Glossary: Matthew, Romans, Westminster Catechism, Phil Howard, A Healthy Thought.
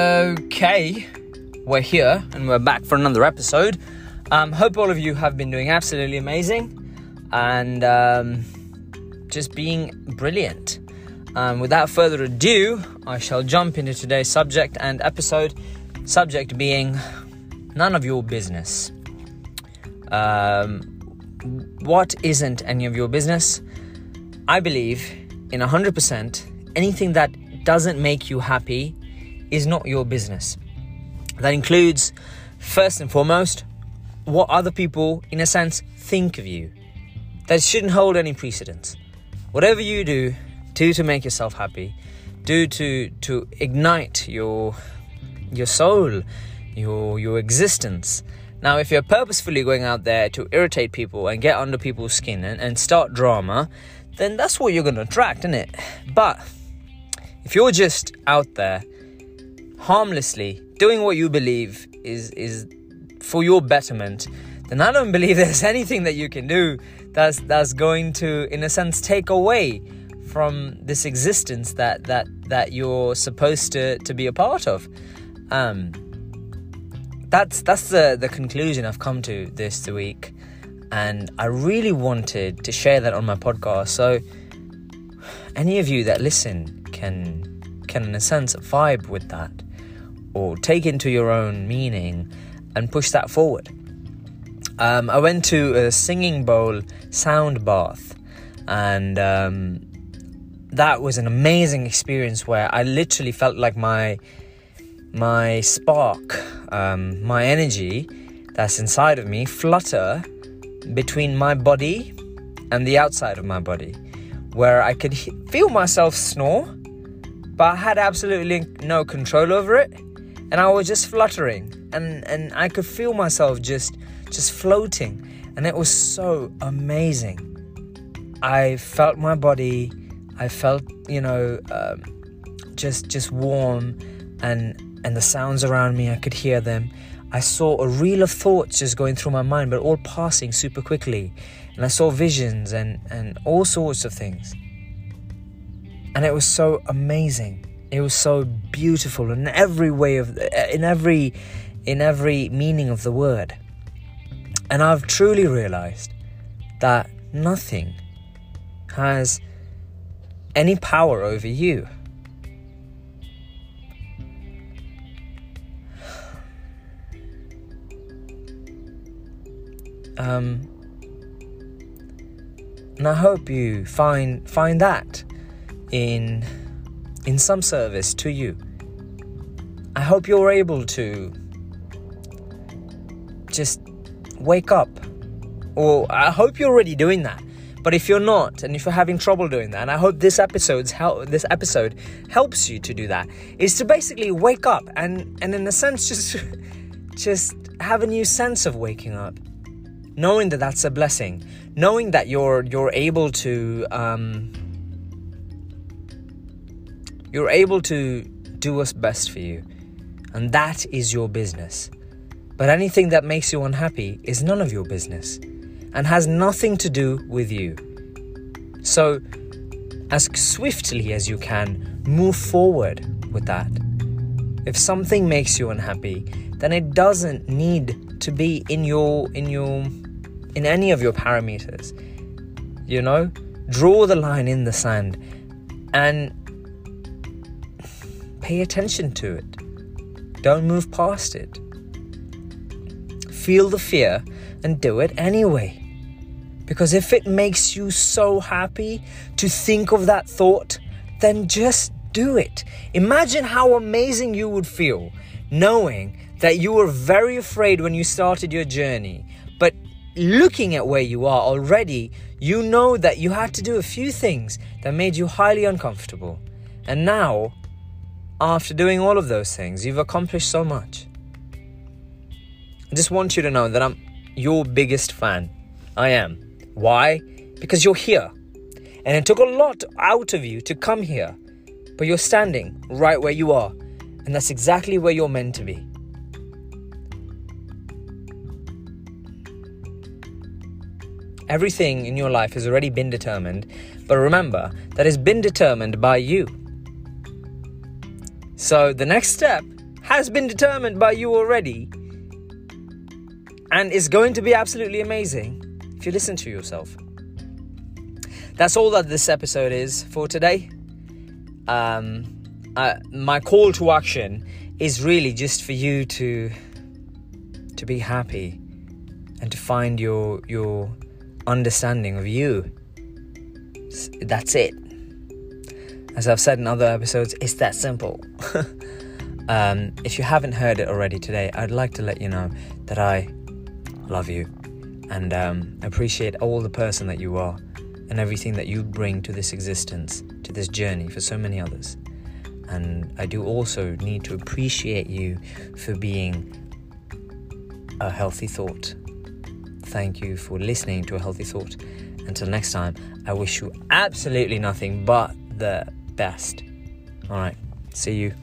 Okay, we're here and we're back for another episode. Hope all of you have been doing absolutely amazing and just being brilliant. Without further ado, I shall jump into today's subject and episode. Subject being none of your business. What isn't any of your business? I believe in 100% anything that doesn't make you happy is not your business. That includes, first and foremost, what other people, in a sense, think of you. That shouldn't hold any precedence. Whatever you do to make yourself happy, do to ignite your soul, your existence. Now, if you're purposefully going out there to irritate people and get under people's skin and start drama, then that's what you're going to attract, isn't it? But if you're just out there harmlessly doing what you believe is for your betterment, then I don't believe there's anything that you can do that's going to, in a sense, take away from this existence that you're supposed to be a part of. That's the conclusion I've come to this week, and I really wanted to share that on my podcast, so any of you that listen can in a sense vibe with that or take into your own meaning and push that forward. I went to a singing bowl sound bath, and that was an amazing experience where I literally felt like my spark, my energy that's inside of me flutter between my body and the outside of my body, where I could feel myself snore, but I had absolutely no control over it, and I was just fluttering, and I could feel myself just floating, and it was so amazing. I felt my body, I felt just warm, and the sounds around me, I could hear them. I saw a reel of thoughts just going through my mind, but all passing super quickly. And I saw visions and all sorts of things. And it was so amazing. It was so beautiful in every way in every meaning of the word. And I've truly realized that nothing has any power over you. And I hope you find that in some service to you. I hope you're able to just wake up, or I hope you're already doing that. But if you're not, and if you're having trouble doing that, and I hope this episode helps you to do that, is to basically wake up and in a sense just have a new sense of waking up. Knowing that that's a blessing, knowing that you're able to do what's best for you, and that is your business. But anything that makes you unhappy is none of your business, and has nothing to do with you. So, as swiftly as you can, move forward with that. If something makes you unhappy, then it doesn't need to be in any of your parameters. You know, draw the line in the sand and pay attention to it. Don't move past it. Feel the fear and do it anyway. Because if it makes you so happy to think of that thought, then just do it. Imagine how amazing you would feel knowing that you were very afraid when you started your journey. But looking at where you are already, you know that you had to do a few things that made you highly uncomfortable. And now, after doing all of those things, you've accomplished so much. I just want you to know that I'm your biggest fan. I am. Why? Because you're here. And it took a lot out of you to come here. But you're standing right where you are. And that's exactly where you're meant to be. Everything in your life has already been determined, but remember that it's been determined by you. So the next step has been determined by you already and is going to be absolutely amazing if you listen to yourself. That's all that this episode is for today. My call to action is really just for you to be happy and to find your understanding of you. That's it. As I've said in other episodes, it's that simple. If you haven't heard it already today, I'd like to let you know that I love you and appreciate all the person that you are and everything that you bring to this existence, to this journey for so many others. And I do also need to appreciate you for being a healthy thought. Thank you for listening to A Healthy Thought. Until next time, I wish you absolutely nothing but the best. All right, see you.